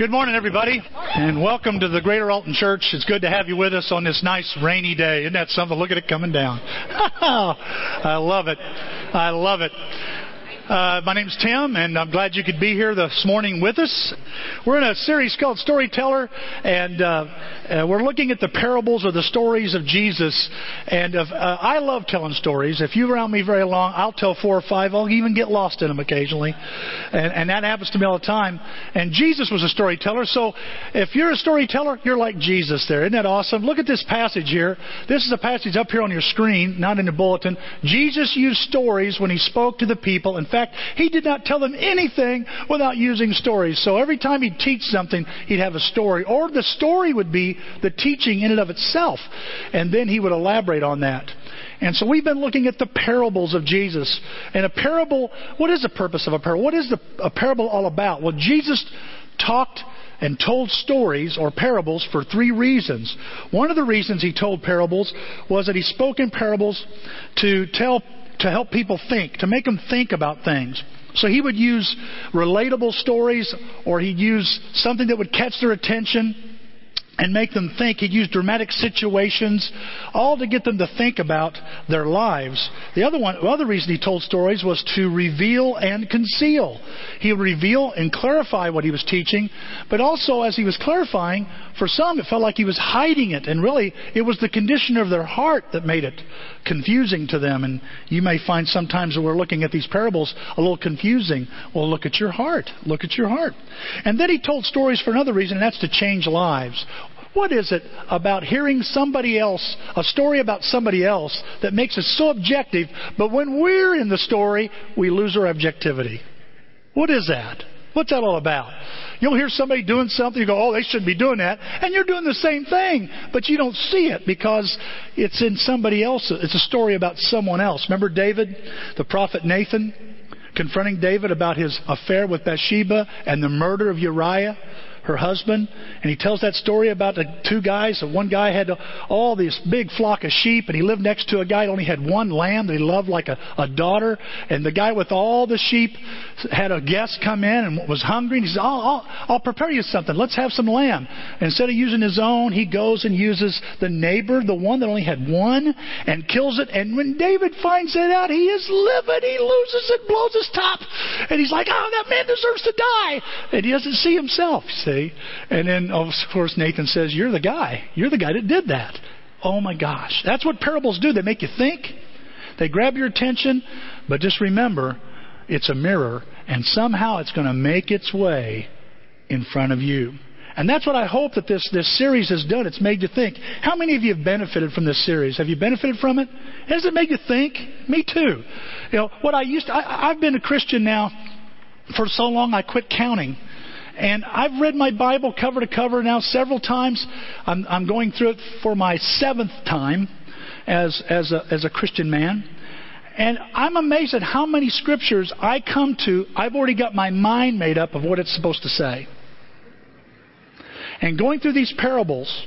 Good morning, everybody, and welcome to the Greater Alton Church. It's good to have you with us on this nice rainy day. Isn't that something? Look at it coming down. I love it. I love it. My name's Tim, and I'm glad you could be here this morning with us. We're in a series called Storyteller, and we're looking at the parables or the stories of Jesus. And I love telling stories. If you're around me very long, I'll tell 4 or 5. I'll even get lost in them occasionally, and that happens to me all the time. And Jesus was a storyteller, so if you're a storyteller, you're like Jesus there. Isn't that awesome? Look at this passage here. This is a passage up here on your screen, not in the bulletin. Jesus used stories when he spoke to the people. In fact, he did not tell them anything without using stories. So every time he'd teach something, he'd have a story, or the story would be the teaching in and of itself, and then he would elaborate on that. And so we've been looking at the parables of Jesus. And a parable, what is the purpose of a parable? What is a parable all about? Well, Jesus talked and told stories or parables for 3 reasons. One of the reasons he told parables was that he spoke in parables to help people think, to make them think about things. So he would use relatable stories, or he'd use something that would catch their attention and make them think. He'd use dramatic situations, all to get them to think about their lives. The other reason he told stories was to reveal and conceal. He would reveal and clarify what he was teaching, but also as he was clarifying, for some it felt like he was hiding it, and really it was the condition of their heart that made it confusing to them. And you may find sometimes when we're looking at these parables a little confusing. Well, look at your heart. Look at your heart. And then he told stories for another reason, and that's to change lives. What is it about hearing somebody else, a story about somebody else, that makes us so objective, but when we're in the story, we lose our objectivity? What is that? What's that all about? You'll hear somebody doing something, you go, oh, they shouldn't be doing that, and you're doing the same thing, but you don't see it because it's in somebody else. It's a story about someone else. Remember David, the prophet Nathan, confronting David about his affair with Bathsheba and the murder of Uriah, her husband, and he tells that story about the 2 guys. One guy had all this big flock of sheep, and he lived next to a guy who only had 1 lamb that he loved like a daughter. And the guy with all the sheep had a guest come in and was hungry, and he said, I'll prepare you something. Let's have some lamb. And instead of using his own, he goes and uses the neighbor, the one that only had 1, and kills it. And when David finds it out, he is livid. He loses it, blows his top, and he's like, oh, that man deserves to die. And he doesn't see himself. And then, of course, Nathan says, you're the guy. You're the guy that did that. Oh, my gosh. That's what parables do. They make you think. They grab your attention. But just remember, it's a mirror, and somehow it's going to make its way in front of you. And that's what I hope that this series has done. It's made you think. How many of you have benefited from this series? Have you benefited from it? Has it made you think? Me too. You know, what I used to, I've been a Christian now for so long I quit counting. And I've read my Bible cover to cover now several times. I'm going through it for my 7th time as a Christian man. And I'm amazed at how many scriptures I come to. I've already got my mind made up of what it's supposed to say. And going through these parables,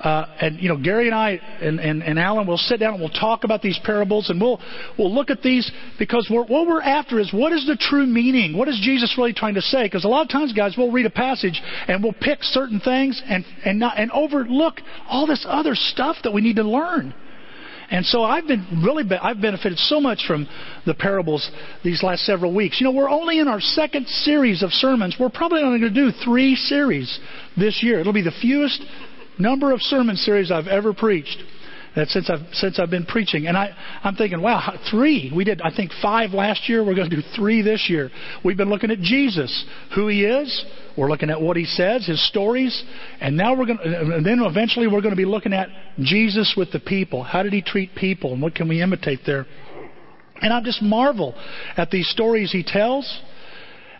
and you know, Gary and I and Alan will sit down and we'll talk about these parables, and we'll look at these, because what we're after is, what is the true meaning? What is Jesus really trying to say? Because a lot of times, guys, we'll read a passage and we'll pick certain things and overlook all this other stuff that we need to learn. And so I've benefited so much from the parables these last several weeks. You know, we're only in our 2nd series of sermons. We're probably only going to do 3 series this year. It'll be the fewest number of sermon series I've ever preached since I've been preaching. And I'm thinking, wow, 3. We did, I think, 5 last year. We're going to do 3 this year. We've been looking at Jesus, who he is. We're looking at what he says, his stories. And now eventually we're going to be looking at Jesus with the people. How did he treat people, and what can we imitate there? And I just marvel at these stories he tells.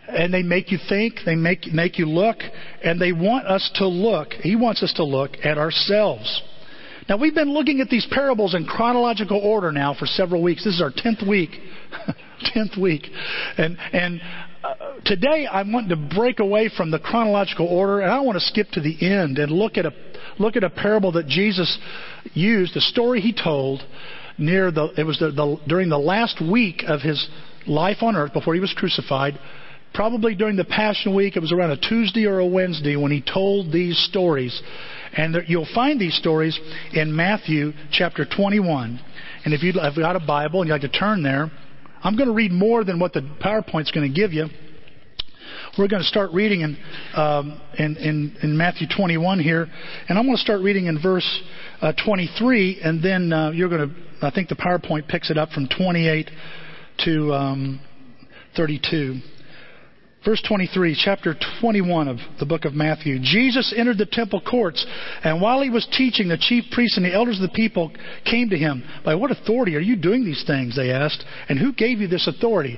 And they make you think, they make you look, and they want us to look. He wants us to look at ourselves. Now, we've been looking at these parables in chronological order now for several weeks. This is our 10th week. 10th week. And today I'm wanting to break away from the chronological order, and I want to skip to the end and look at a parable that Jesus used, the story he told during the last week of his life on earth before he was crucified, probably during the Passion Week, it was around a Tuesday or a Wednesday when he told these stories. And you'll find these stories in Matthew chapter 21. And if you've got a Bible and you'd like to turn there, I'm going to read more than what the PowerPoint's going to give you. We're going to start reading in Matthew 21 here. And I'm going to start reading in verse 23. And then you're going to, I think the PowerPoint picks it up from 28 to 32. Verse 23, chapter 21 of the book of Matthew. Jesus entered the temple courts, and while he was teaching, the chief priests and the elders of the people came to him. By what authority are you doing these things, they asked, and who gave you this authority?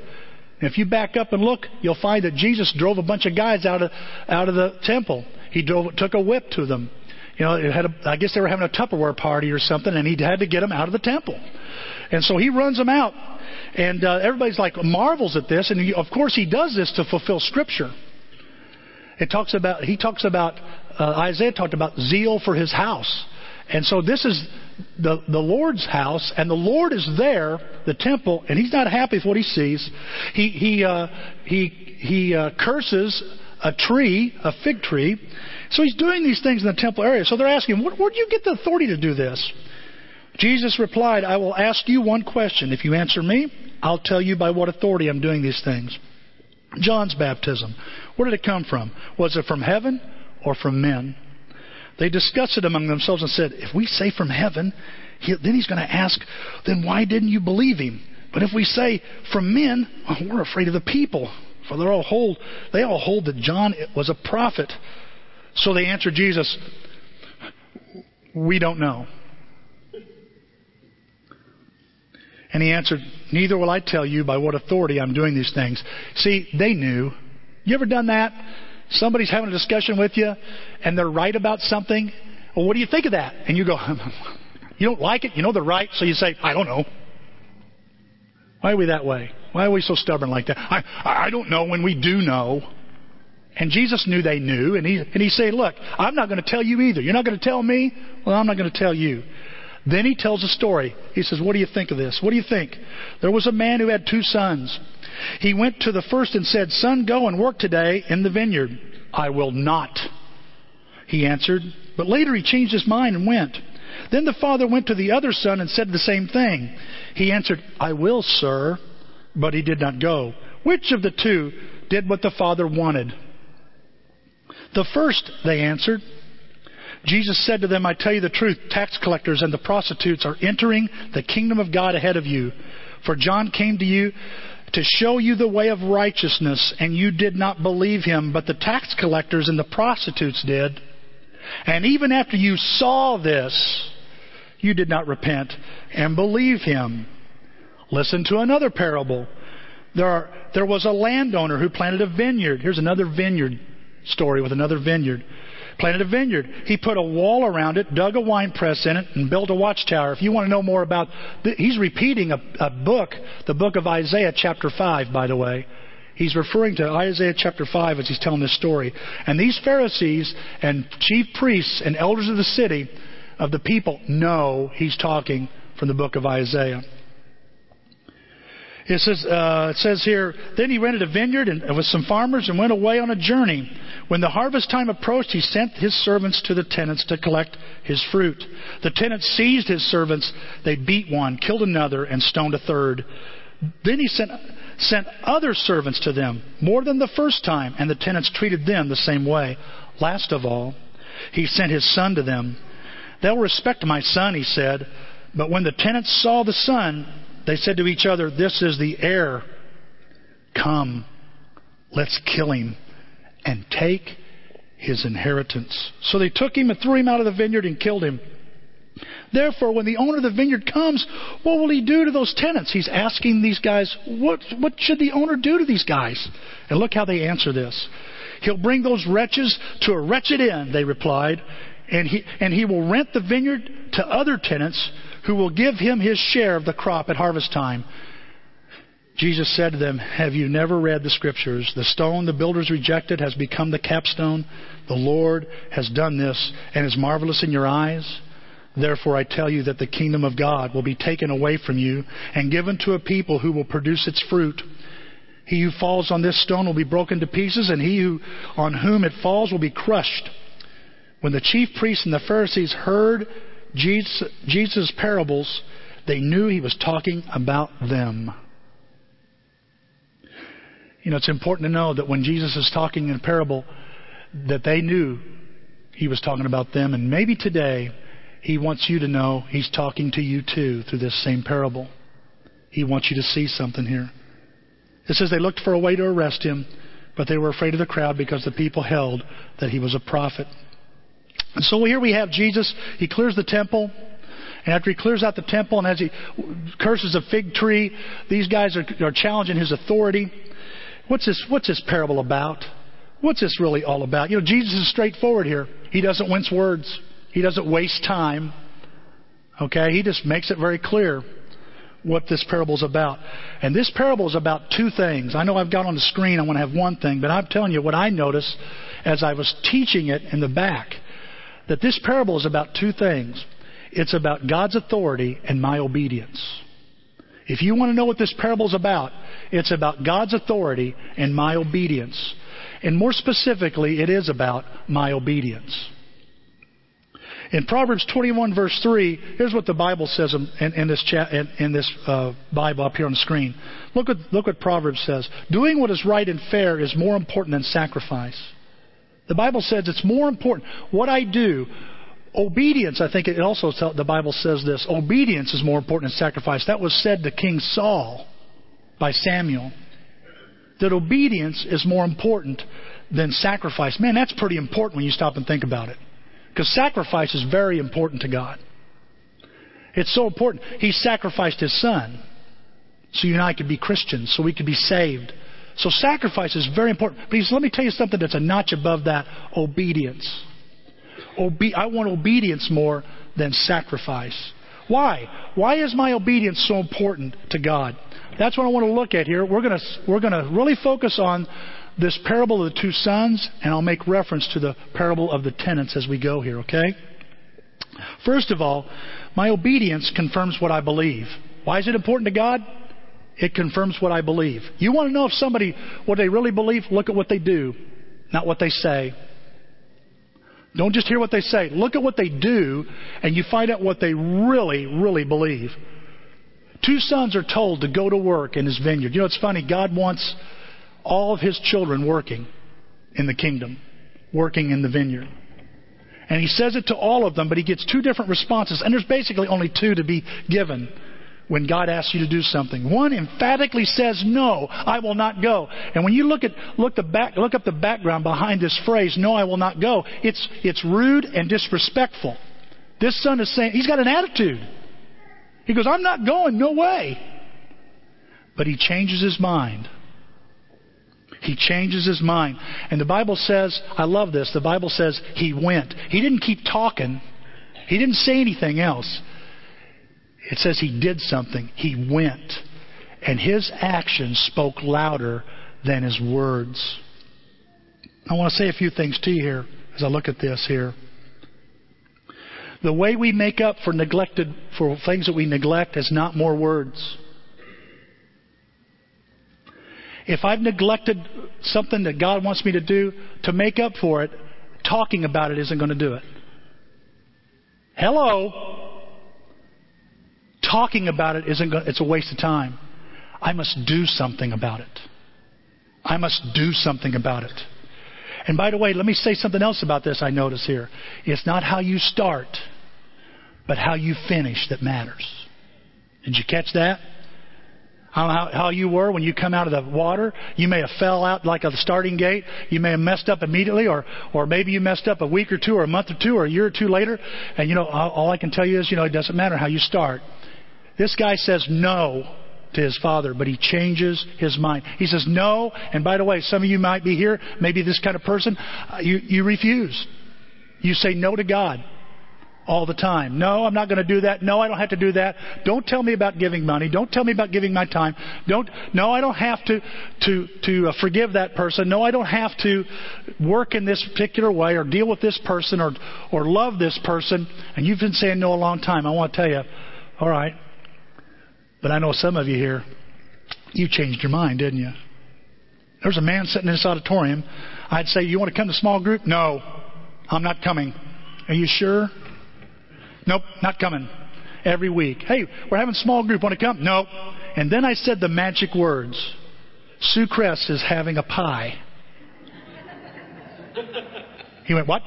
And if you back up and look, you'll find that Jesus drove a bunch of guys out of the temple. He took a whip to them. You know, I guess they were having a Tupperware party or something, and he had to get them out of the temple. And so he runs them out. And everybody's like marvels at this. And of course he does this to fulfill Scripture. Isaiah talked about zeal for his house. And so this is the Lord's house. And the Lord is there, the temple. And he's not happy with what he sees. He curses a fig tree. So he's doing these things in the temple area. So they're asking, where do you get the authority to do this? Jesus replied, I will ask you one question. If you answer me, I'll tell you by what authority I'm doing these things. John's baptism, where did it come from? Was it from heaven or from men? They discussed it among themselves and said, if we say from heaven, then he's going to ask, then why didn't you believe him? But if we say from men, we're afraid of the people. For they all hold that John was a prophet. So they answered Jesus, we don't know. And he answered, neither will I tell you by what authority I'm doing these things. See, they knew. You ever done that? Somebody's having a discussion with you, and they're right about something. Well, what do you think of that? And you go, you don't like it? You know they're right, so you say, I don't know. Why are we that way? Why are we so stubborn like that? I don't know when we do know. And Jesus knew they knew, and he said, look, I'm not going to tell you either. You're not going to tell me? Well, I'm not going to tell you. Then he tells a story. He says, what do you think of this? What do you think? There was a man who had two sons. He went to the first and said, son, go and work today in the vineyard. I will not, he answered. But later he changed his mind and went. Then the father went to the other son and said the same thing. He answered, I will, sir. But he did not go. Which of the two did what the father wanted? The first, they answered. Jesus said to them, I tell you the truth, tax collectors and the prostitutes are entering the kingdom of God ahead of you. For John came to you to show you the way of righteousness, and you did not believe him, but the tax collectors and the prostitutes did. And even after you saw this, you did not repent and believe him. Listen to another parable. There was a landowner who planted a vineyard. Here's another vineyard story with another vineyard. Planted a vineyard. He put a wall around it, dug a wine press in it, and built a watchtower. If you want to know more about... he's repeating a book, the book of Isaiah chapter 5, by the way. He's referring to Isaiah chapter 5 as he's telling this story. And these Pharisees and chief priests and elders of the city, of the people, know he's talking from the book of Isaiah. It says here, then he rented a vineyard and with some farmers and went away on a journey. When the harvest time approached, he sent his servants to the tenants to collect his fruit. The tenants seized his servants. They beat one, killed another, and stoned a third. Then he sent other servants to them, more than the first time, and the tenants treated them the same way. Last of all, he sent his son to them. They'll respect my son, he said. But when the tenants saw the son, they said to each other, this is the heir. Come, let's kill him and take his inheritance. So they took him and threw him out of the vineyard and killed him. Therefore, when the owner of the vineyard comes, what will he do to those tenants? He's asking these guys, what should the owner do to these guys? And look how they answer this. He'll bring those wretches to a wretched end, they replied, and he will rent the vineyard to other tenants who will give him his share of the crop at harvest time. Jesus said to them, have you never read the Scriptures? The stone the builders rejected has become the capstone. The Lord has done this and is marvelous in your eyes. Therefore I tell you that the kingdom of God will be taken away from you and given to a people who will produce its fruit. He who falls on this stone will be broken to pieces, and he who on whom it falls will be crushed. When the chief priests and the Pharisees heard Jesus' parables, they knew he was talking about them. You know, it's important to know that when Jesus is talking in a parable, that they knew he was talking about them. And maybe today, he wants you to know he's talking to you too through this same parable. He wants you to see something here. It says they looked for a way to arrest him, but they were afraid of the crowd because the people held that he was a prophet. And so here we have Jesus. He clears the temple. And after he clears out the temple and as he curses a fig tree, these guys are challenging his authority. What's this parable about? What's this really all about? You know, Jesus is straightforward here. He doesn't mince words. He doesn't waste time. Okay? He just makes it very clear what this parable is about. And this parable is about two things. I know I've got on the screen, I want to have one thing, but I'm telling you what I noticed as I was teaching it in the back, that this parable is about two things. It's about God's authority and my obedience. If you want to know what this parable is about, it's about God's authority and my obedience. And more specifically, it is about my obedience. In Proverbs 21, verse 3, here's what the Bible says in this Bible up here on the screen. Look what Proverbs says. Doing what is right and fair is more important than sacrifice. The Bible says it's more important. What I do... Obedience, I think it also, the Bible says this, obedience is more important than sacrifice. That was said to King Saul by Samuel, that obedience is more important than sacrifice. Man, that's pretty important when you stop and think about it, because sacrifice is very important to God. It's so important. He sacrificed his son so you and I could be Christians, so we could be saved. So sacrifice is very important. But let me tell you something that's a notch above that, obedience. I want obedience more than sacrifice. Why? Why is my obedience so important to God? That's what I want to look at here. We're going to really focus on this parable of the two sons, and I'll make reference to the parable of the tenants as we go here, okay? First of all, my obedience confirms what I believe. Why is it important to God? It confirms what I believe. You want to know if somebody, what they really believe? Look at what they do, not what they say. Don't just hear what they say. Look at what they do, and you find out what they really, really believe. Two sons are told to go to work in his vineyard. You know, it's funny. God wants all of his children working in the kingdom, working in the vineyard. And he says it to all of them, but he gets two different responses. And there's basically only two to be given when God asks you to do something. One emphatically says, no, I will not go. And when you look up the background behind this phrase, no, I will not go, it's rude and disrespectful. This son is saying, he's got an attitude. He goes, I'm not going, no way. But he changes his mind. He changes his mind. And the Bible says, I love this, the Bible says he went. He didn't keep talking. He didn't say anything else. It says he did something. He went. And his actions spoke louder than his words. I want to say a few things to you here as I look at this here. The way we make up for things that we neglect is not more words. If I've neglected something that God wants me to do, to make up for it, talking about it isn't going to do it. Hello? Talking about it it's a waste of time. I must do something about it. I must do something about it. And by the way, let me say something else about this I notice here. It's not how you start, but how you finish that matters. Did you catch that? I don't know how you were when you come out of the water. You may have fell out like at the starting gate. You may have messed up immediately, or maybe you messed up a week or two, or a month or two, or a year or two later. And, you know, all I can tell you is, you know, it doesn't matter how you start. This guy says no to his father, but he changes his mind. He says no, and by the way, some of you might be here, maybe this kind of person, you refuse. You say no to God all the time. No, I'm not going to do that. No, I don't have to do that. Don't tell me about giving money. Don't tell me about giving my time. No, I don't have to forgive that person. No, I don't have to work in this particular way or deal with this person or love this person. And you've been saying no a long time. I want to tell you, all right. But I know some of you here, you changed your mind, didn't you? There's a man sitting in this auditorium. I'd say, you want to come to small group? No, I'm not coming. Are you sure? Nope, not coming. Every week. Hey, we're having small group. Want to come? Nope. And then I said the magic words. Sue Crest is having a pie. He went, what?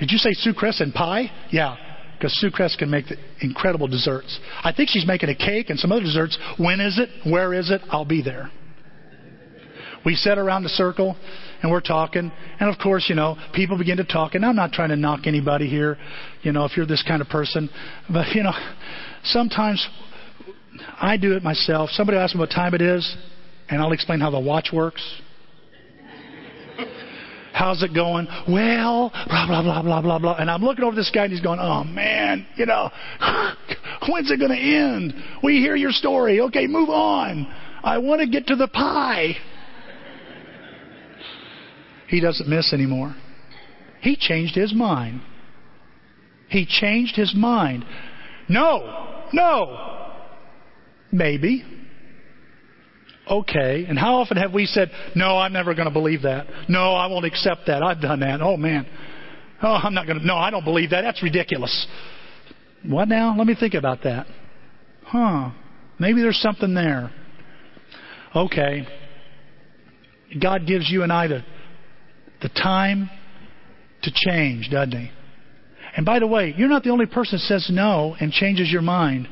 Did you say Sue Crest and pie? Yeah, because Sue Crest can make incredible desserts. I think she's making a cake and some other desserts. When is it? Where is it? I'll be there. We sat around the circle, and we're talking. And, of course, you know, people begin to talk. And I'm not trying to knock anybody here, you know, if you're this kind of person. But, you know, sometimes I do it myself. Somebody asks me what time it is, and I'll explain how the watch works. How's it going? Well, blah, blah, blah, blah, blah, blah. And I'm looking over this guy, and he's going, oh, man, you know, when's it going to end? We hear your story. Okay, move on. I want to get to the pie. He doesn't miss anymore. He changed his mind. He changed his mind. No, no, maybe. Okay, and how often have we said, no, I'm never going to believe that. No, I won't accept that. I've done that. Oh, man. Oh, I'm not going to. No, I don't believe that. That's ridiculous. What now? Let me think about that. Huh. Maybe there's something there. Okay. God gives you and I the time to change, doesn't He? And by the way, you're not the only person that says no and changes your mind.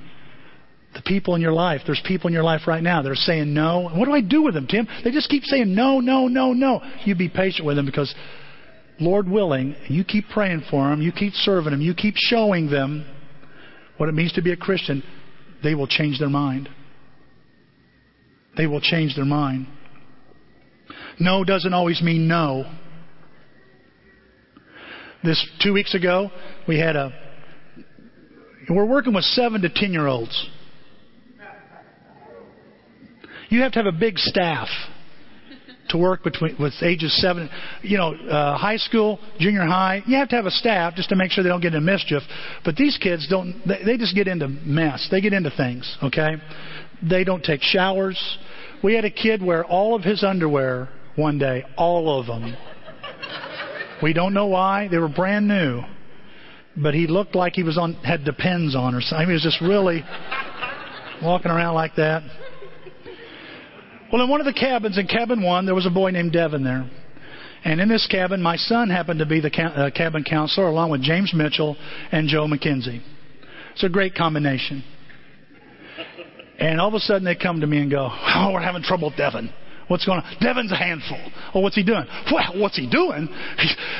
The people in your life, there's people in your life right now that are saying no. What do I do with them, Tim? They just keep saying no, no, no, no. You be patient with them because, Lord willing, you keep praying for them, you keep serving them, you keep showing them what it means to be a Christian, they will change their mind. They will change their mind. No doesn't always mean no. This 2 weeks ago, we had we're working with 7 to 10-year-olds. You have to have a big staff to work with ages 7, you know, high school, junior high. You have to have a staff just to make sure they don't get into mischief. But these kids don't. They just get into mess. They get into things. Okay, they don't take showers. We had a kid wear all of his underwear one day, all of them. We don't know why. They were brand new. But he looked like he was had Depends on or something. He was just really walking around like that. Well, in one of the cabins, in cabin 1, there was a boy named Devin there. And in this cabin, my son happened to be the cabin counselor along with James Mitchell and Joe McKenzie. It's a great combination. And all of a sudden they come to me and go, oh, we're having trouble with Devin. What's going on? Devin's a handful. Oh, what's he doing? Well, what's he doing?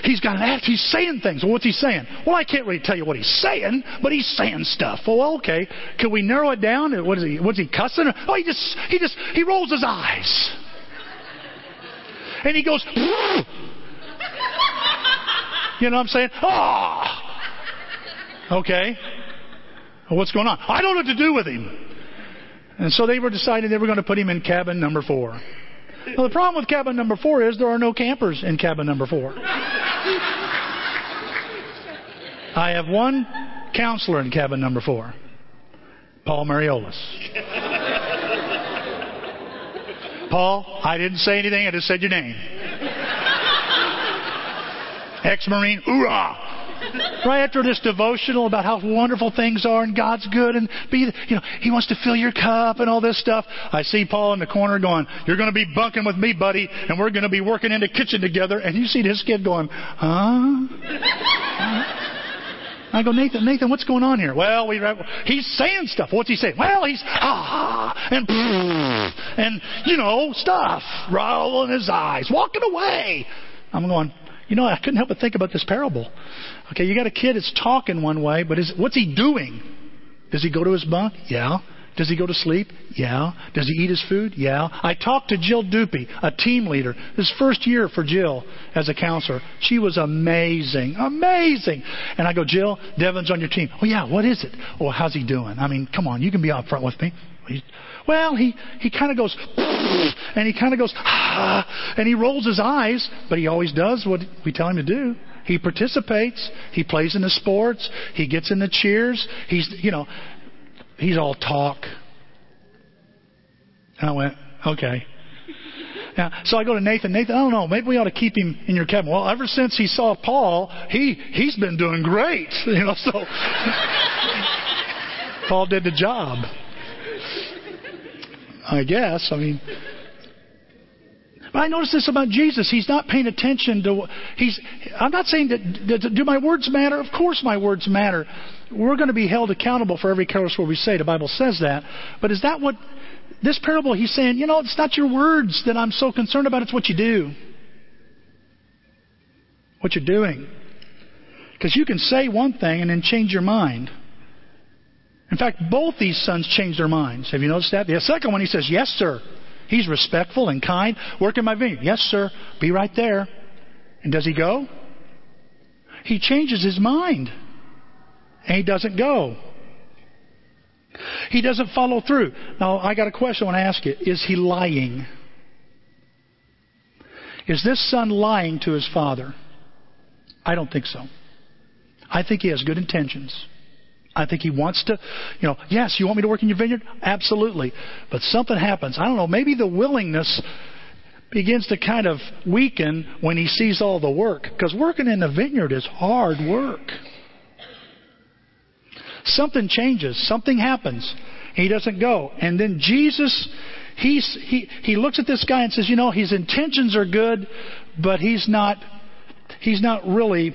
He's got an act. He's saying things. Well, what's he saying? Well, I can't really tell you what he's saying, but he's saying stuff. Well, okay. Could we narrow it down? What's he cussing? Oh, he rolls his eyes. And he goes, you know what I'm saying? Oh. Okay. Well, what's going on? I don't know what to do with him. And so they were deciding they were going to put him in cabin number 4. Now, the problem with cabin number 4 is there are no campers in cabin number 4. I have one counselor in cabin number 4, Paul Mariolis. Paul, I didn't say anything. I just said your name. Ex-Marine, hoorah! Right after this devotional about how wonderful things are and God's good and He wants to fill your cup and all this stuff, I see Paul in the corner going, you're going to be bunking with me, buddy, and we're going to be working in the kitchen together. And you see this kid going, huh? I go, Nathan, what's going on here? Well, he's saying stuff. What's he saying? Well, he's and stuff, rolling his eyes, walking away. I'm going, I couldn't help but think about this parable. Okay, you got a kid that's talking one way, but what's he doing? Does he go to his bunk? Yeah. Does he go to sleep? Yeah. Does he eat his food? Yeah. I talked to Jill Doopy, a team leader. This first year for Jill as a counselor. She was amazing. Amazing. And I go, Jill, Devin's on your team. Oh, yeah, what is it? Oh, how's he doing? I mean, come on, you can be up front with me. Well, he kind of goes, and he kind of goes, and he rolls his eyes, but he always does what we tell him to do. He participates. He plays in the sports. He gets in the cheers. He's all talk. And I went, okay. Now, so I go to Nathan. Nathan, I don't know, maybe we ought to keep him in your cabin. Well, ever since he saw Paul, he's been doing great. You know, so Paul did the job. I guess. I mean, but I noticed this about Jesus. He's not paying attention to. I'm not saying that. Do my words matter? Of course, my words matter. We're going to be held accountable for every curse word we say. The Bible says that. But is that what this parable? He's saying, you know, it's not your words that I'm so concerned about. It's what you do, what you're doing, because you can say one thing and then change your mind. In fact, both these sons changed their minds. Have you noticed that? The second one, he says, yes, sir. He's respectful and kind. Work in my vineyard. Yes, sir. Be right there. And does he go? He changes his mind. And he doesn't go. He doesn't follow through. Now, I got a question I want to ask you. Is he lying? Is this son lying to his father? I don't think so. I think he has good intentions. I think he wants to, you know, yes, you want me to work in your vineyard? Absolutely. But something happens. I don't know, maybe the willingness begins to kind of weaken when he sees all the work. Because working in the vineyard is hard work. Something changes. Something happens. He doesn't go. And then Jesus, he looks at this guy and says, you know, his intentions are good, but he's not really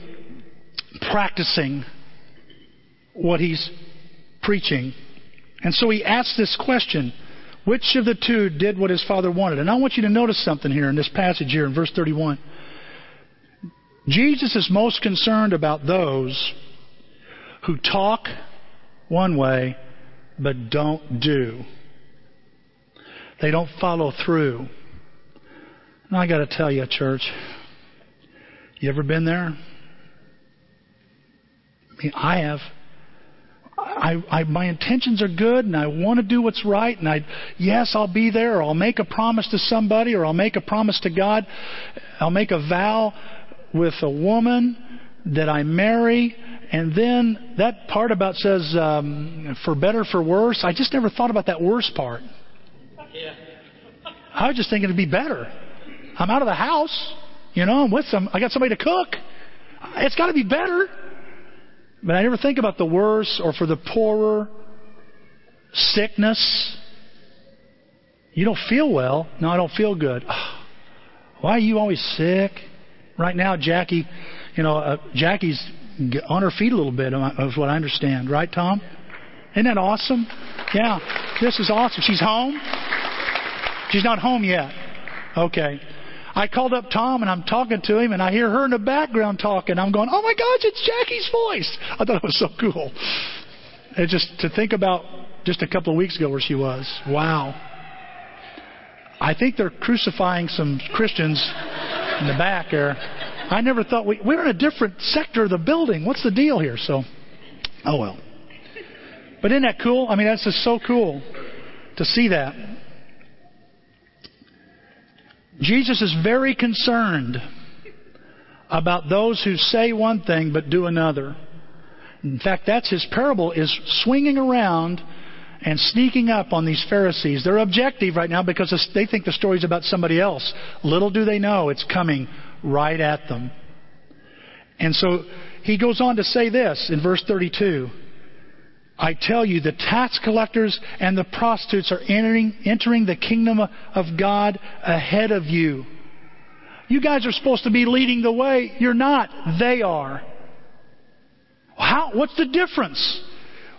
practicing what he's preaching. And so he asks this question, which of the two did what his father wanted? And I want you to notice something here in this passage here in verse 31. Jesus is most concerned about those who talk one way but don't do. They don't follow through. And I got to tell you, church, you ever been there? I mean, I have. My intentions are good, and I want to do what's right, and yes, I'll be there, or I'll make a promise to somebody, or I'll make a promise to God. I'll make a vow with a woman that I marry, and then that part about says, for better, for worse. I just never thought about that worse part. Yeah. I was just thinking it'd be better. I'm out of the house, you know, I'm with some. I got somebody to cook. It's got to be better. But I never think about the worse or for the poorer, sickness. You don't feel well. No, I don't feel good. Oh, why are you always sick? Right now, Jackie, you know, Jackie's on her feet a little bit, of what I understand. Right, Tom? Isn't that awesome? Yeah, this is awesome. She's home? She's not home yet. Okay. I called up Tom, and I'm talking to him, and I hear her in the background talking. I'm going, oh, my gosh, it's Jackie's voice. I thought it was so cool. It's just to think about just a couple of weeks ago where she was. Wow. I think they're crucifying some Christians in the back there. I never thought we're in a different sector of the building. What's the deal here? So, oh, well. But isn't that cool? I mean, that's just so cool to see that. Jesus is very concerned about those who say one thing but do another. In fact, that's his parable, is swinging around and sneaking up on these Pharisees. They're objective right now because they think the story's about somebody else. Little do they know it's coming right at them. And so he goes on to say this in verse 32. I tell you, the tax collectors and the prostitutes are entering the kingdom of God ahead of you. You guys are supposed to be leading the way. You're not. They are. What's the difference?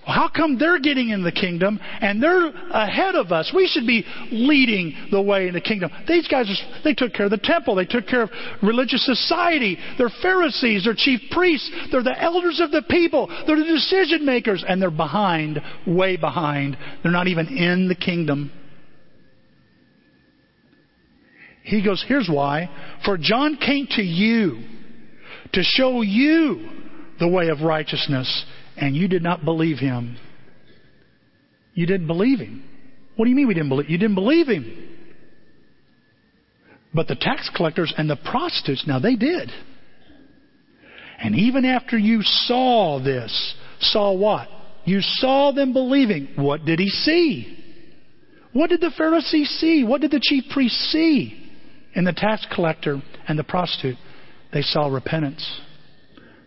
How come they're getting in the kingdom and they're ahead of us? We should be leading the way in the kingdom. These guys, they took care of the temple. They took care of religious society. They're Pharisees. They're chief priests. They're the elders of the people. They're the decision makers. And they're behind, way behind. They're not even in the kingdom. He goes, here's why. For John came to you to show you the way of righteousness. And you did not believe him. You didn't believe him. What do you mean we didn't believe? You didn't believe him. But the tax collectors and the prostitutes, now they did. And even after you saw this, saw what? You saw them believing. What did he see? What did the Pharisees see? What did the chief priests see? In the tax collector and the prostitute, they saw repentance.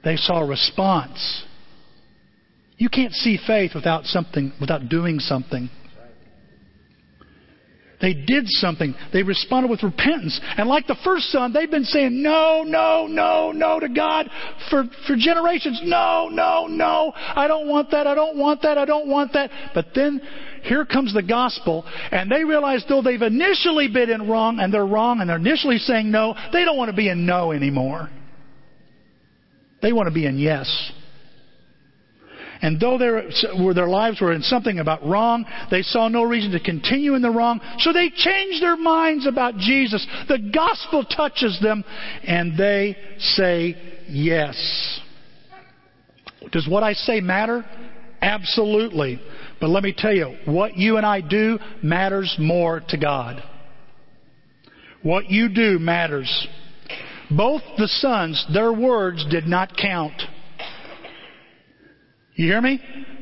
They saw response. You can't see faith without doing something. They did something. They responded with repentance. And like the first son, they've been saying no, no, no, no to God for generations. No, no, no. I don't want that. I don't want that. I don't want that. But then here comes the gospel, and they realize though they've initially been in wrong, and they're initially saying no, they don't want to be in no anymore. They want to be in yes. And though their lives were in something about wrong, they saw no reason to continue in the wrong. So they changed their minds about Jesus. The gospel touches them, and they say yes. Does what I say matter? Absolutely. But let me tell you, what you and I do matters more to God. What you do matters. Both the sons, their words did not count. You hear me?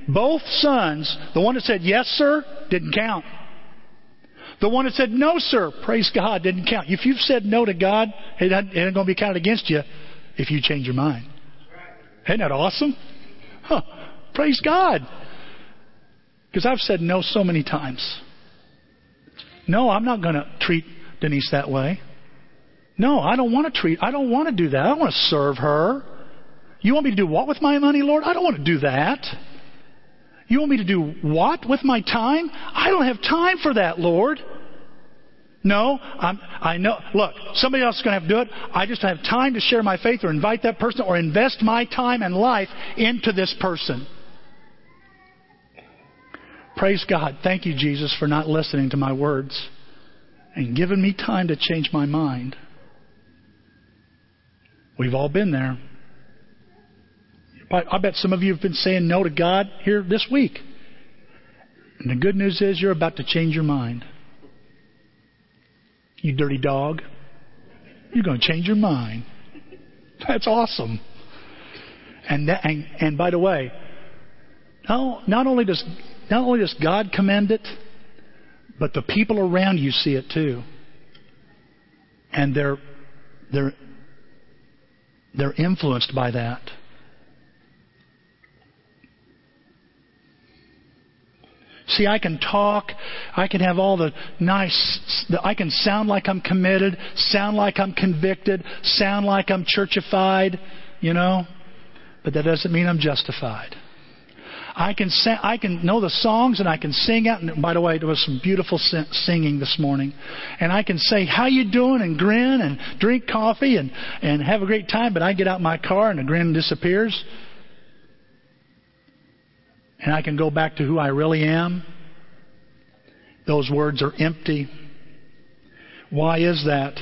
Both sons, the one that said, yes, sir, didn't count. The one that said, no, sir, praise God, didn't count. If you've said no to God, it ain't going to be counted against you if you change your mind. Isn't that awesome? Huh, praise God. Because I've said no so many times. No, I'm not going to treat Denise that way. No, I don't want to do that. I don't want to serve her. You want me to do what with my money, Lord? I don't want to do that. You want me to do what with my time? I don't have time for that, Lord. No, I know. Look, somebody else is going to have to do it. I just don't have time to share my faith or invite that person or invest my time and life into this person. Praise God. Thank you, Jesus, for not listening to my words and giving me time to change my mind. We've all been there. I bet some of you have been saying no to God here this week. And the good news is you're about to change your mind. You dirty dog. You're going to change your mind. That's awesome. And by the way, not only does God commend it, but the people around you see it too. And they're influenced by that. See, I can talk, I can have all the nice, I can sound like I'm committed, sound like I'm convicted, sound like I'm churchified, but that doesn't mean I'm justified. I can know the songs and I can sing out, and by the way, there was some beautiful singing this morning, and I can say, how you doing, and grin, and drink coffee, and have a great time, but I get out my car and the grin disappears. And I can go back to who I really am. Those words are empty. Why is that?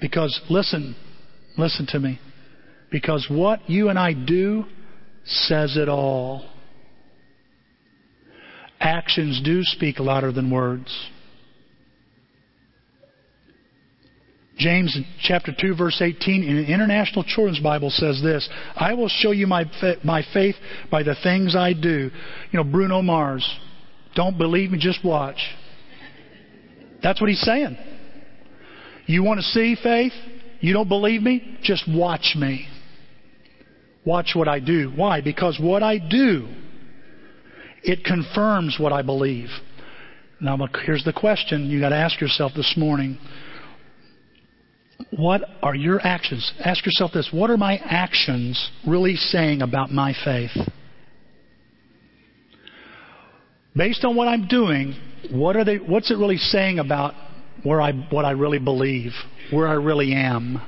Because, listen to me. Because what you and I do says it all. Actions do speak louder than words. James chapter 2, verse 18, in an International Children's Bible says this, I will show you my faith by the things I do. Bruno Mars, don't believe me, just watch. That's what he's saying. You want to see faith? You don't believe me? Just watch me. Watch what I do. Why? Because what I do, it confirms what I believe. Now, here's the question you got to ask yourself this morning. What are your actions? Ask yourself this. What are my actions really saying about my faith? Based on what I'm doing, what's it really saying about what I really believe, where I really am?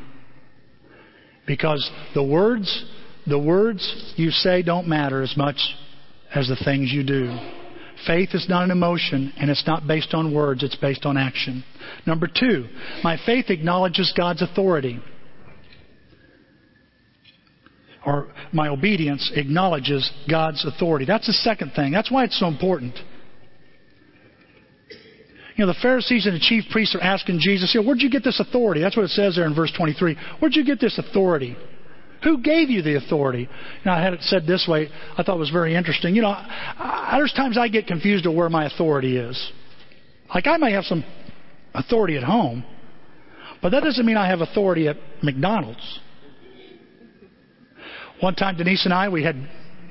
Because the words you say don't matter as much as the things you do. Faith is not an emotion, and it's not based on words. It's based on action. Number two, my faith acknowledges God's authority. Or my obedience acknowledges God's authority. That's the second thing. That's why it's so important. The Pharisees and the chief priests are asking Jesus, where'd you get this authority? That's what it says there in verse 23. Where'd you get this authority? Who gave you the authority? Now, I had it said this way. I thought it was very interesting. There's times I get confused of where my authority is. Like, I may have some authority at home, But that doesn't mean I have authority at McDonald's. One time, Denise and I,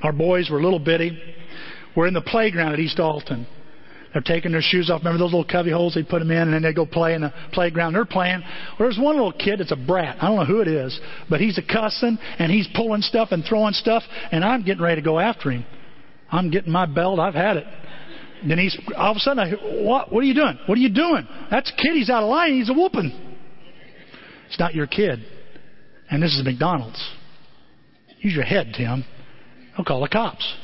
our boys were little bitty. We're in the playground at East Alton. They're taking their shoes off. Remember those little cubby holes they'd put them in, and then they'd go play in the playground. They're playing. Well, there's one little kid that's a brat. I don't know who it is, but he's a cussing, and he's pulling stuff and throwing stuff, and I'm getting ready to go after him. I'm getting my belt. I've had it. Denise, all of a sudden, I hear, what are you doing? What are you doing? That's a kid. He's out of line. He's a whooping. It's not your kid. And this is McDonald's. Use your head, Tim. I'll call the cops.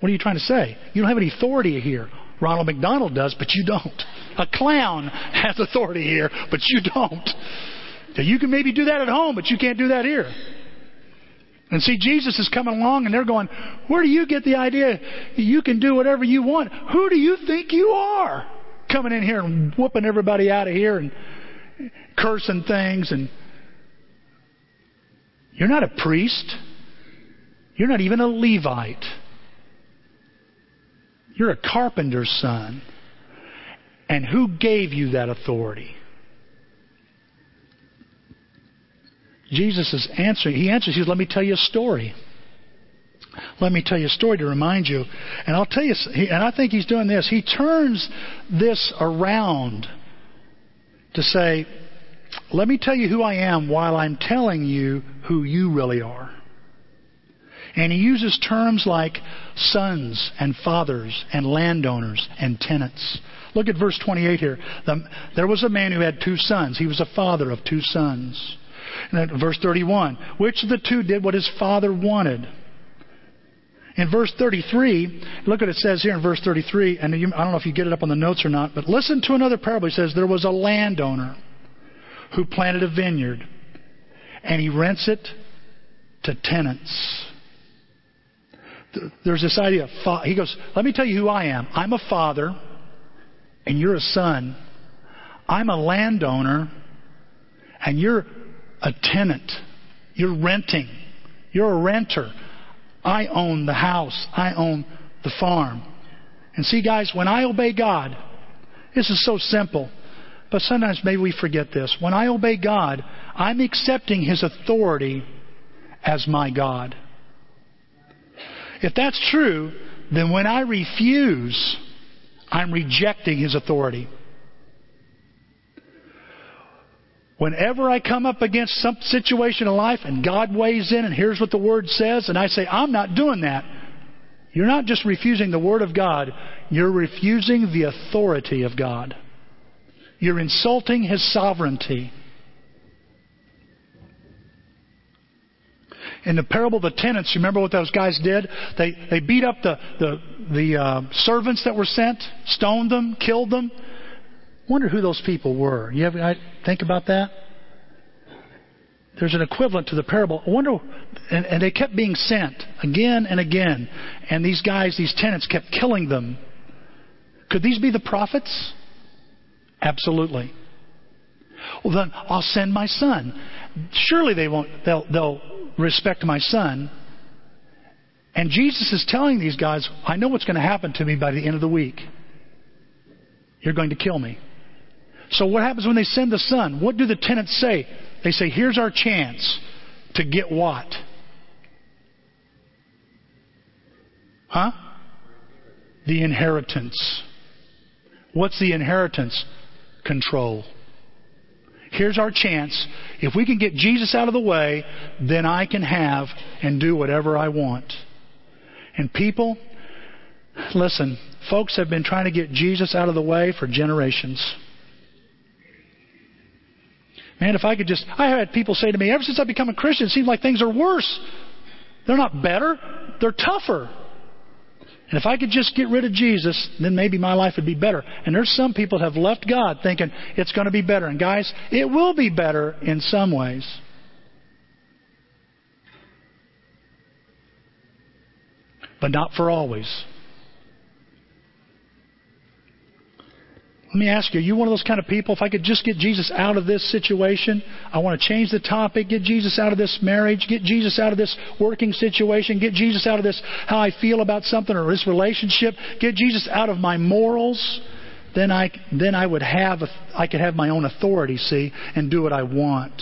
What are you trying to say? You don't have any authority here. Ronald McDonald does, but you don't. A clown has authority here, but you don't. So you can maybe do that at home, but you can't do that here. And see, Jesus is coming along, and they're going, where do you get the idea you can do whatever you want? Who do you think you are? Coming in here and whooping everybody out of here and cursing things. And you're not a priest. You're not even a Levite. You're a carpenter's son. And who gave you that authority? Jesus is answering. He answers. He says, let me tell you a story. Let me tell you a story to remind you. And I'll tell you, and I think he's doing this. He turns this around to say, let me tell you who I am while I'm telling you who you really are. And he uses terms like sons and fathers and landowners and tenants. Look at verse 28 here. There was a man who had two sons. He was a father of two sons. And then verse 31, which of the two did what his father wanted? In verse 33, look what it says here in verse 33, and I don't know if you get it up on the notes or not, but listen to another parable. It says, there was a landowner who planted a vineyard, and he rents it to tenants. There's this idea of, he goes, let me tell you who I am. I'm a father, and you're a son. I'm a landowner, and you're a tenant. You're renting. You're a renter. I own the house. I own the farm. And see, guys, when I obey God, this is so simple, but sometimes maybe we forget this. When I obey God, I'm accepting His authority as my God. If that's true, then when I refuse, I'm rejecting His authority. Whenever I come up against some situation in life and God weighs in and here's what the Word says, and I say, I'm not doing that, you're not just refusing the Word of God, you're refusing the authority of God. You're insulting His sovereignty. In the parable of the tenants, you remember what those guys did? They beat up the servants that were sent, stoned them, killed them. Wonder who those people were. You ever think about that? There's an equivalent to the parable. I wonder, and they kept being sent again and again, and these guys, these tenants, kept killing them. Could these be the prophets? Absolutely. Well, then I'll send my son. Surely they won't. They'll respect my son. And Jesus is telling these guys, I know what's going to happen to me by the end of the week. You're going to kill me. So what happens when they send the son? What do the tenants say? They say, here's our chance to get what? Huh? The inheritance. What's the inheritance? Control. Here's our chance. If we can get Jesus out of the way, then I can have and do whatever I want. And people, listen, folks have been trying to get Jesus out of the way for generations. Man, if I could just... I had people say to me, ever since I've become a Christian, it seems like things are worse. They're not better. They're tougher. And if I could just get rid of Jesus, then maybe my life would be better. And there's some people that have left God thinking it's going to be better. And guys, it will be better in some ways. But not for always. Let me ask you, are you one of those kind of people? If I could just get Jesus out of this situation, I want to change the topic, get Jesus out of this marriage, get Jesus out of this working situation, get Jesus out of this how I feel about something or this relationship, get Jesus out of my morals, then I could have my own authority, see, and do what I want.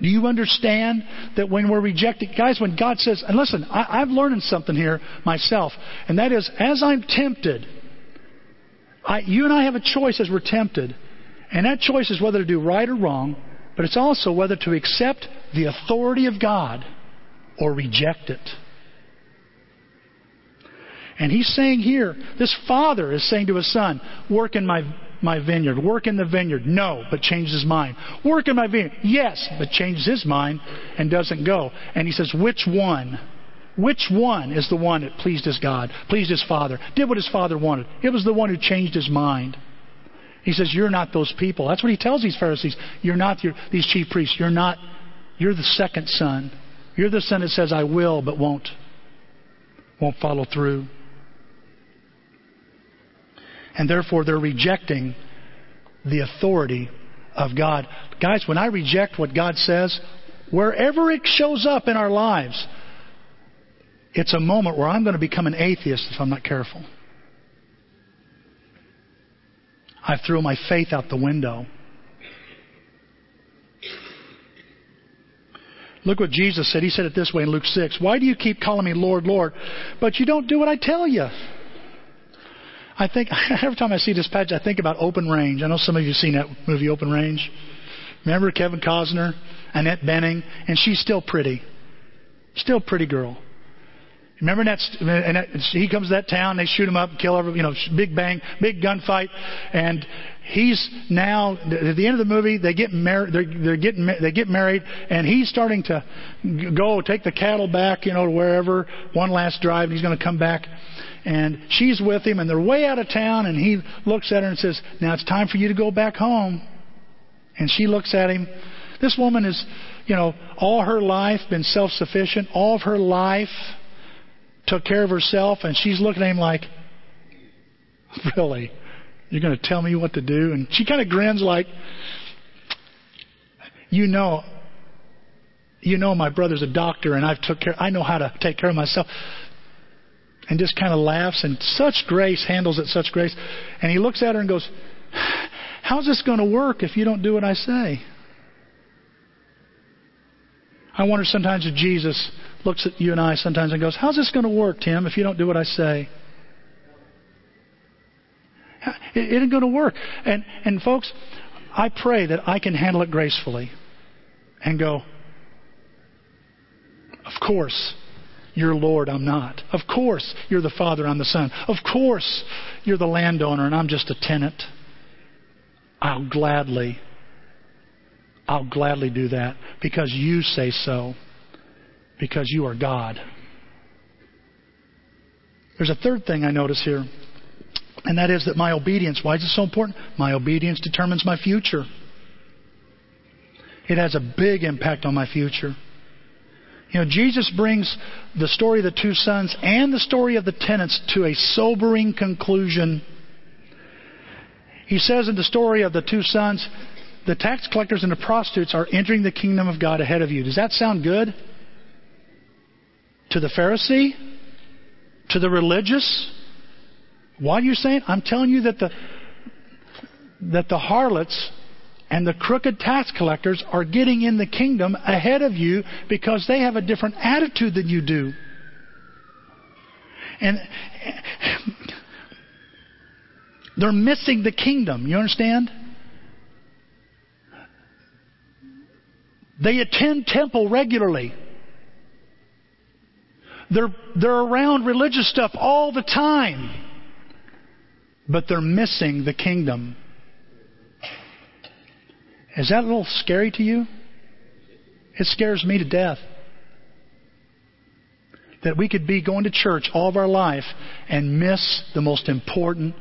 Do you understand that when we're rejected, guys, when God says, and listen, I've learned something here myself, and that is, as I'm tempted, you and I have a choice as we're tempted, and that choice is whether to do right or wrong, but it's also whether to accept the authority of God or reject it. And he's saying here, this father is saying to his son, work in my vineyard. Work in the vineyard. No, but changes his mind. Work in my vineyard. Yes, but changes his mind and doesn't go. And he says, which one? Which one is the one that pleased his God, pleased his father, did what his father wanted? It was the one who changed his mind. He says, you're not those people. That's what he tells these Pharisees. You're not these chief priests. You're not. You're the second son. You're the son that says, I will, but won't follow through. And therefore, they're rejecting the authority of God. Guys, when I reject what God says, wherever it shows up in our lives, it's a moment where I'm going to become an atheist if I'm not careful. I threw my faith out the window. Look what Jesus said. He said it this way in Luke 6. Why do you keep calling me Lord, Lord, but you don't do what I tell you? I think every time I see this passage, I think about Open Range. I know some of you have seen that movie, Open Range. Remember Kevin Costner, Annette Bening, and she's still a pretty girl. Remember that? And he comes to that town, they shoot him up, kill everybody. You know, big bang, big gunfight, and he's now at the end of the movie. They get married, and he's starting to go take the cattle back, you know, to wherever, one last drive, and he's going to come back. And she's with him, and they're way out of town, and he looks at her and says, now it's time for you to go back home. And she looks at him. This woman is, you know, all her life been self-sufficient, all of her life took care of herself, and she's looking at him like, really? You're going to tell me what to do? And she kind of grins like, you know, my brother's a doctor, and I know how to take care of myself. And just kind of laughs, and handles it such grace. And he looks at her and goes, how's this going to work if you don't do what I say? I wonder sometimes if Jesus looks at you and I sometimes and goes, how's this going to work, Tim, if you don't do what I say? It isn't going to work. And folks, I pray that I can handle it gracefully and go, of course, you're Lord, I'm not. Of course, you're the Father, I'm the Son. Of course, you're the landowner, and I'm just a tenant. I'll gladly do that because you say so, because you are God. There's a third thing I notice here, and that is that my obedience, why is it so important? My obedience determines my future. It has a big impact on my future. You know, Jesus brings the story of the two sons and the story of the tenants to a sobering conclusion. He says in the story of the two sons, the tax collectors and the prostitutes are entering the kingdom of God ahead of you. Does that sound good? To the Pharisee? To the religious? Why are you saying? I'm telling you that the harlots and the crooked tax collectors are getting in the kingdom ahead of you because they have a different attitude than you do. And they're missing the kingdom. You understand? They attend temple regularly. They're around religious stuff all the time. But they're missing the kingdom. Is that a little scary to you? It scares me to death. That we could be going to church all of our life and miss the most important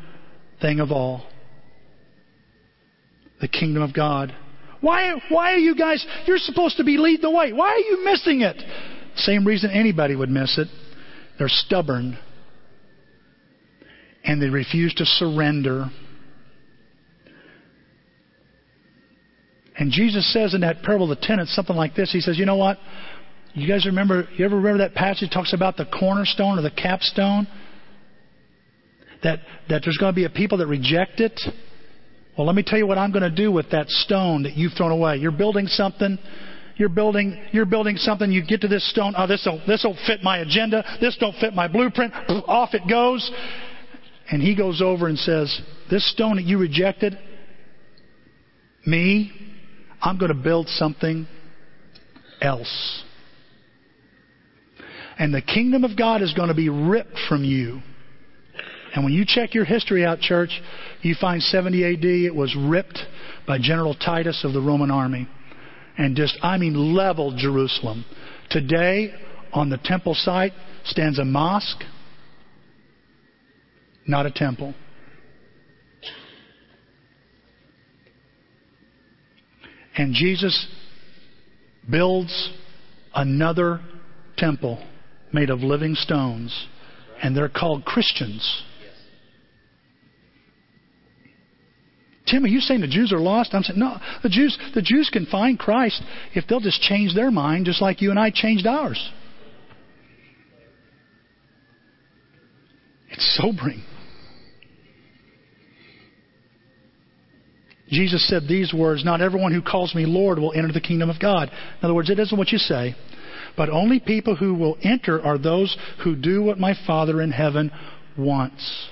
thing of all. The kingdom of God. Why are you guys, you're supposed to be leading the way. Why are you missing it? Same reason anybody would miss it. They're stubborn. And they refuse to surrender. And Jesus says in that parable of the tenants something like this. He says, you know what? You guys remember, you ever remember that passage that talks about the cornerstone or the capstone? that there's going to be a people that reject it. Well, let me tell you what I'm going to do with that stone that you've thrown away. You're building something. You're building something. You get to this stone. Oh, this will fit my agenda. This don't fit my blueprint. Off it goes. And he goes over and says, this stone that you rejected, me, I'm going to build something else. And the kingdom of God is going to be ripped from you. And when you check your history out, church, you find 70 AD, it was ripped by General Titus of the Roman army. And leveled Jerusalem. Today, on the temple site, stands a mosque, not a temple. And Jesus builds another temple made of living stones. And they're called Christians. Tim, are you saying the Jews are lost? I'm saying, no, the Jews can find Christ if they'll just change their mind, just like you and I changed ours. It's sobering. Jesus said these words, "Not everyone who calls me Lord will enter the kingdom of God." In other words, it isn't what you say, but only people who will enter are those who do what my Father in heaven wants.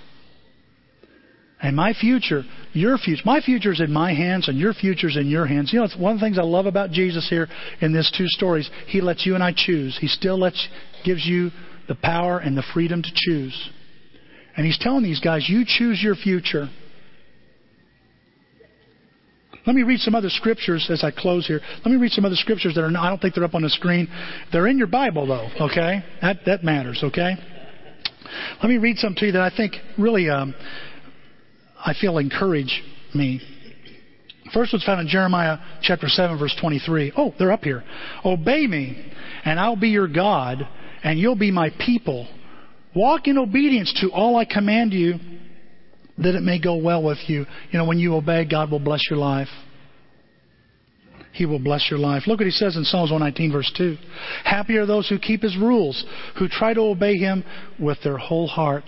And my future, your future, my future is in my hands and your future is in your hands. You know, it's one of the things I love about Jesus here in these two stories. He lets you and I choose. He still gives you the power and the freedom to choose. And he's telling these guys, you choose your future. Let me read some other scriptures as I close here. Let me read some other scriptures that I don't think they're up on the screen. They're in your Bible though, okay? That matters, okay? Let me read some to you that I think really... I feel encourage me. First one's found in Jeremiah chapter 7 verse 23. Oh, they're up here. Obey me, and I'll be your God, and you'll be my people. Walk in obedience to all I command you, that it may go well with you. You know, when you obey, God will bless your life. He will bless your life. Look what he says in Psalms 119 verse 2. Happy are those who keep his rules, who try to obey him with their whole heart.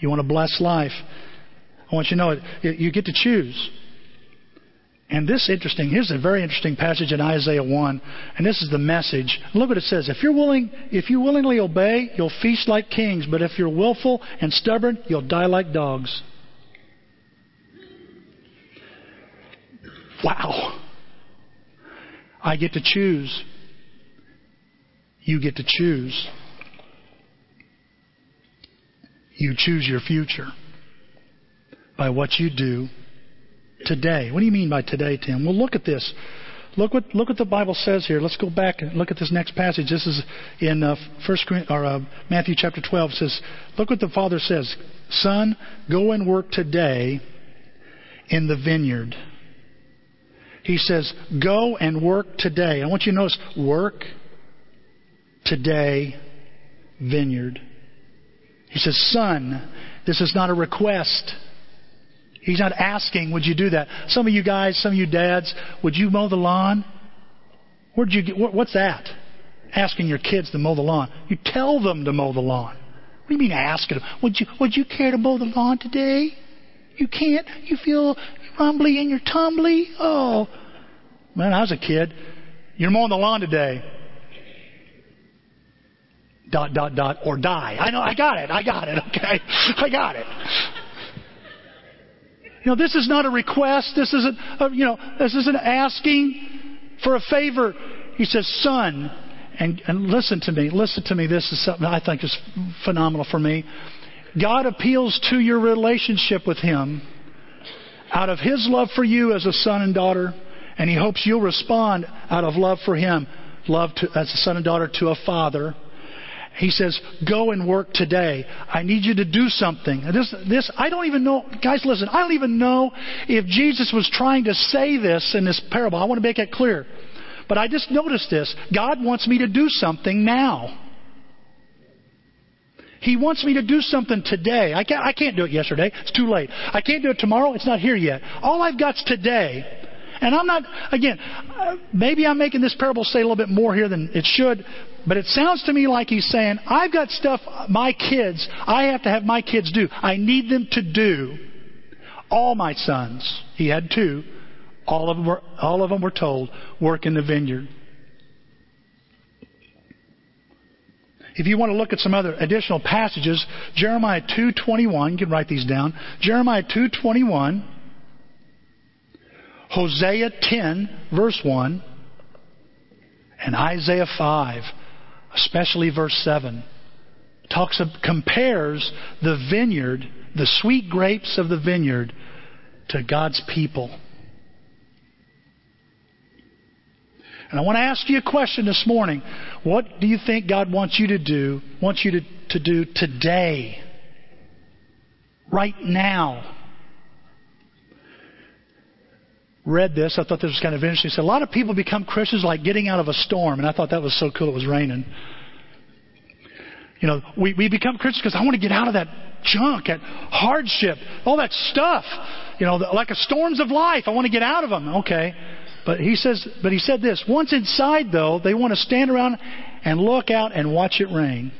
You want to bless life. I want you to know it. You get to choose. And here's a very interesting passage in Isaiah 1. And this is the message. Look what it says. If you willingly obey, you'll feast like kings. But if you're willful and stubborn, you'll die like dogs. Wow. I get to choose. You get to choose. You choose your future by what you do today. What do you mean by today, Tim? Well, look at this. Look what the Bible says here. Let's go back and look at this next passage. This is in Matthew chapter 12. It says, look what the Father says. Son, go and work today in the vineyard. He says, go and work today. I want you to notice, work today, vineyard. He says, son, this is not a request. He's not asking, would you do that? Some of you guys, some of you dads, would you mow the lawn? What's that? Asking your kids to mow the lawn. You tell them to mow the lawn. What do you mean asking them? Would you care to mow the lawn today? You can't? You feel rumbly and you're tumbly? Oh. Man, I was a kid. You're mowing the lawn today. ... or die. I know, I got it, okay? I got it. You know, this is not a request. This isn't, this isn't asking for a favor. He says, son, and listen to me. This is something I think is phenomenal for me. God appeals to your relationship with him out of his love for you as a son and daughter, and he hopes you'll respond out of love for him, as a son and daughter to a father. He says, go and work today. I need you to do something. This, I don't even know. Guys, listen, I don't even know if Jesus was trying to say this in this parable. I want to make it clear. But I just noticed this. God wants me to do something now. He wants me to do something today. I can't do it yesterday. It's too late. I can't do it tomorrow. It's not here yet. All I've got is today. And I'm not, again, maybe I'm making this parable say a little bit more here than it should, but it sounds to me like he's saying, I've got stuff I have to have my kids do. I need them to do. All my sons, he had two, all of them were told, work in the vineyard. If you want to look at some other additional passages, Jeremiah 2:21, you can write these down. Jeremiah 2:21, Hosea 10:1, and Isaiah 5, especially verse 7, compares the vineyard, the sweet grapes of the vineyard, to God's people. And I want to ask you a question this morning. What do you think God wants you to do today? Right now. Read this, I thought this was kind of interesting. It said, a lot of people become Christians like getting out of a storm, and I thought that was so cool, it was raining. You know, we become Christians because I want to get out of that junk, that hardship, all that stuff. You know, like the storms of life, I want to get out of them. Okay. But he said this, once inside, though, they want to stand around and look out and watch it rain.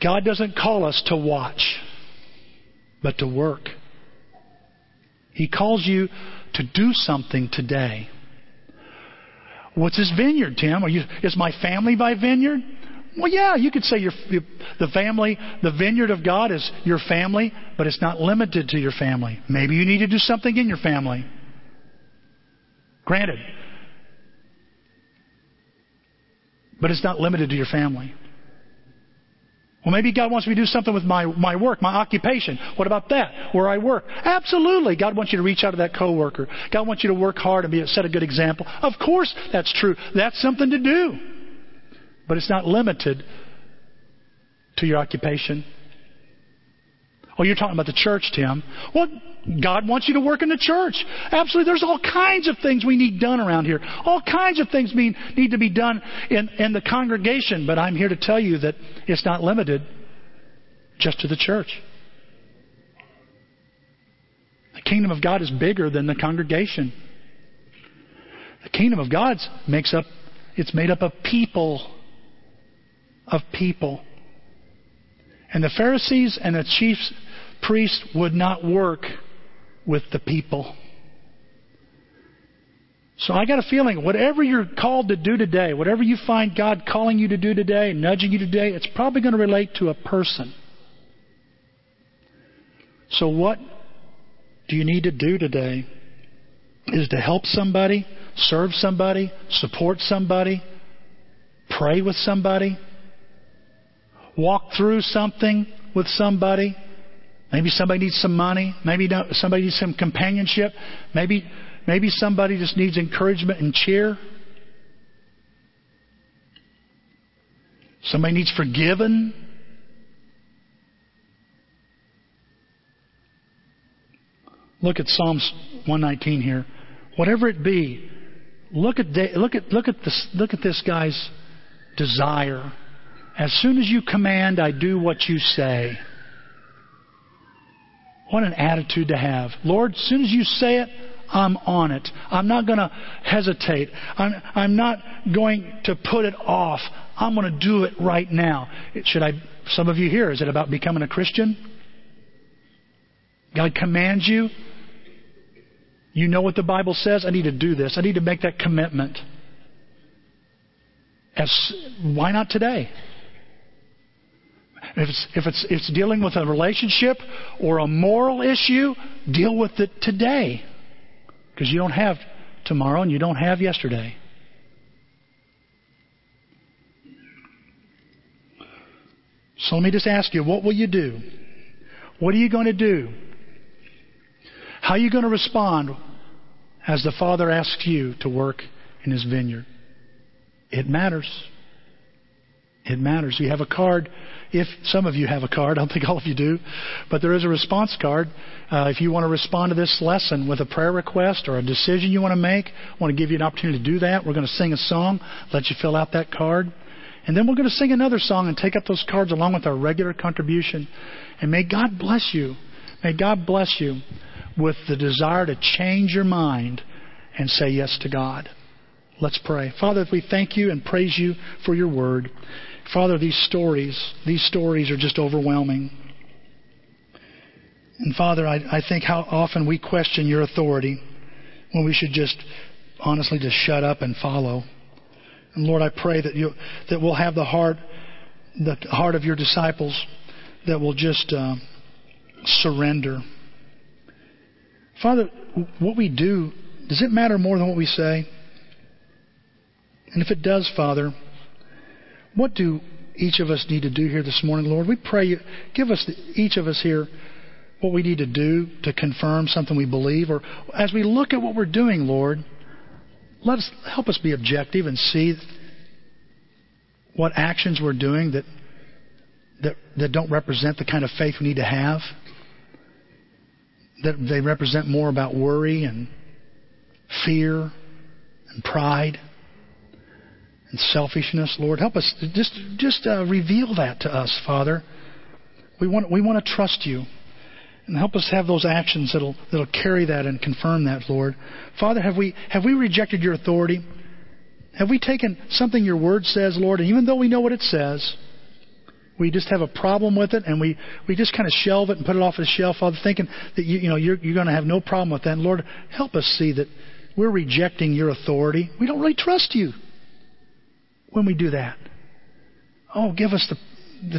God doesn't call us to watch, but to work. He calls you to do something today. What's his vineyard, Tim? Is my family my vineyard? Well, yeah, you could say the vineyard of God is your family, but it's not limited to your family. Maybe you need to do something in your family. Granted. But it's not limited to your family. Well, maybe God wants me to do something with my work, my occupation. What about that? Where I work? Absolutely. God wants you to reach out to that coworker. God wants you to work hard and set a good example. Of course, that's true. That's something to do. But it's not limited to your occupation. Oh, you're talking about the church, Tim. Well, God wants you to work in the church. Absolutely. There's all kinds of things we need done around here. All kinds of things need to be done in the congregation. But I'm here to tell you that it's not limited just to the church. The kingdom of God is bigger than the congregation. The kingdom of God it's made up of people. Of people. And the Pharisees and the chief priests would not work with the people. So I got a feeling whatever you're called to do today, whatever you find God calling you to do today, nudging you today, it's probably going to relate to a person. So what do you need to do today? Is to help somebody, serve somebody, support somebody, pray with somebody, walk through something with somebody. Maybe somebody needs some money. Maybe somebody needs some companionship. Maybe somebody just needs encouragement and cheer. Somebody needs forgiven. Look at Psalms 119 here. Whatever it be, look at this guy's desire. As soon as you command, I do what you say. What an attitude to have. Lord, as soon as you say it, I'm on it. I'm not going to hesitate. I'm not going to put it off. I'm going to do it right now. Some of you here, is it about becoming a Christian? God commands you. You know what the Bible says? I need to do this. I need to make that commitment. Why not today? If it's dealing with a relationship or a moral issue, deal with it today. Because you don't have tomorrow and you don't have yesterday. So let me just ask you, what will you do? What are you going to do? How are you going to respond as the Father asks you to work in His vineyard? It matters. It matters. You have a card. If some of you have a card, I don't think all of you do, but there is a response card. If you want to respond to this lesson with a prayer request or a decision you want to make, I want to give you an opportunity to do that. We're going to sing a song, let you fill out that card. And then we're going to sing another song and take up those cards along with our regular contribution. And may God bless you. May God bless you with the desire to change your mind and say yes to God. Let's pray. Father, we thank you and praise you for your word. Father, these stories are just overwhelming. And Father, I think how often we question your authority when we should just honestly just shut up and follow. And Lord, I pray that we'll have the heart of your disciples that will just surrender. Father, what we do, does it matter more than what we say? And if it does, Father, what do each of us need to do here this morning, Lord? We pray you give us each of us here what we need to do to confirm something we believe, or as we look at what we're doing, Lord, help us be objective and see what actions we're doing that don't represent the kind of faith we need to have. That they represent more about worry and fear and pride and selfishness. Lord, help us just reveal that to us, Father. We want to trust you. And help us have those actions that'll carry that and confirm that, Lord. Father, have we rejected your authority? Have we taken something your word says, Lord, and even though we know what it says, we just have a problem with it, and we just kind of shelve it and put it off the shelf, Father, thinking that you're going to have no problem with that. And Lord, help us see that we're rejecting your authority. We don't really trust you when we do that. Oh, give us the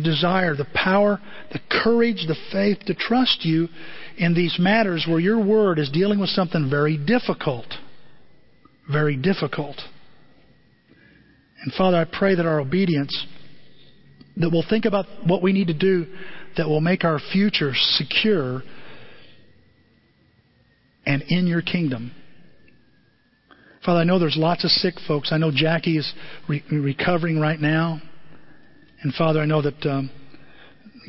desire, the power, the courage, the faith to trust you in these matters where your word is dealing with something very difficult. Very difficult. And Father, I pray that our obedience, that we'll think about what we need to do that will make our future secure and in your kingdom. Father, I know there's lots of sick folks. I know Jackie is recovering right now. And Father, I know that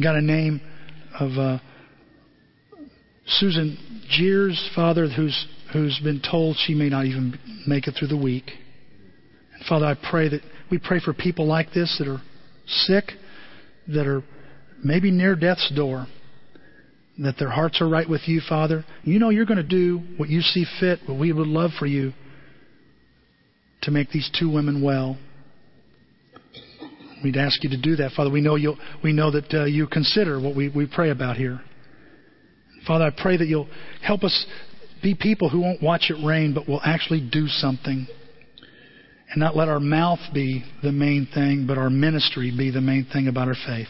got a name of Susan Jeers, Father, who's been told she may not even make it through the week. And Father, I pray that we pray for people like this that are sick, that are maybe near death's door, that their hearts are right with you, Father. You know you're going to do what you see fit, what we would love for you to make these two women well. We'd ask you to do that, Father. We know that you consider what we pray about here. Father, I pray that you'll help us be people who won't watch it rain, but will actually do something. And not let our mouth be the main thing, but our ministry be the main thing about our faith.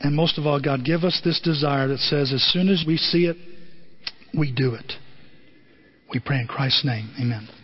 And most of all, God, give us this desire that says as soon as we see it, we do it. We pray in Christ's name. Amen.